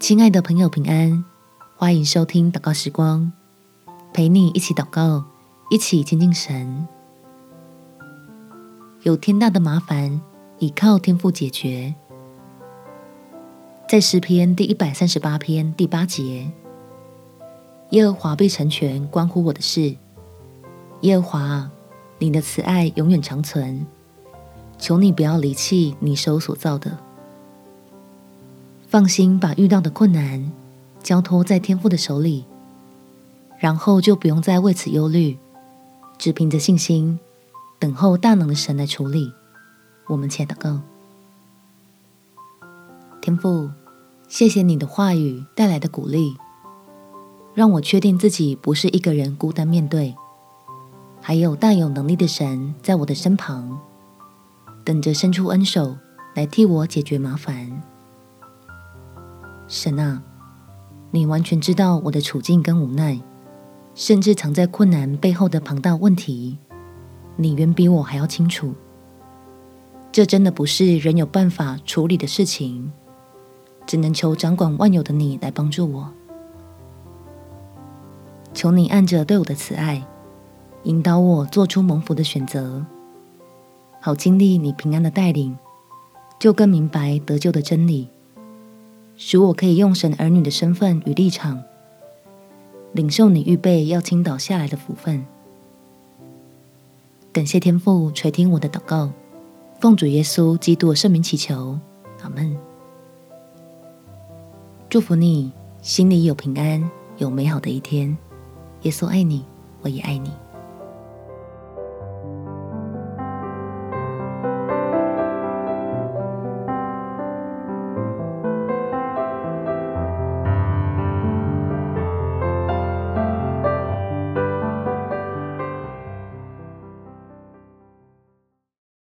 亲爱的朋友，平安，欢迎收听祷告时光，陪你一起祷告，一起亲近神。有天大的麻烦，倚靠天父解决。在诗篇第138篇第8节，耶和华必成全关乎我的事。耶和华，你的慈爱永远长存，求你不要离弃你手所造的。放心把遇到的困难交托在天父的手里，然后就不用再为此忧虑，只凭着信心等候大能的神来处理。我们且祷告。天父，谢谢你的话语带来的鼓励，让我确定自己不是一个人孤单面对，还有大有能力的神在我的身旁，等着伸出恩手来替我解决麻烦。神啊，你完全知道我的处境跟无奈，甚至藏在困难背后的庞大问题，你远比我还要清楚。这真的不是人有办法处理的事情，只能求掌管万有的你来帮助我。求你按着对我的慈爱，引导我做出蒙福的选择，好经历你平安的带领，就更明白得救的真理，使我可以用神儿女的身份与立场，领受你预备要倾倒下来的福分。感谢天父垂听我的祷告，奉主耶稣基督的圣名祈求，阿们。祝福你，心里有平安，有美好的一天。耶稣爱你，我也爱你。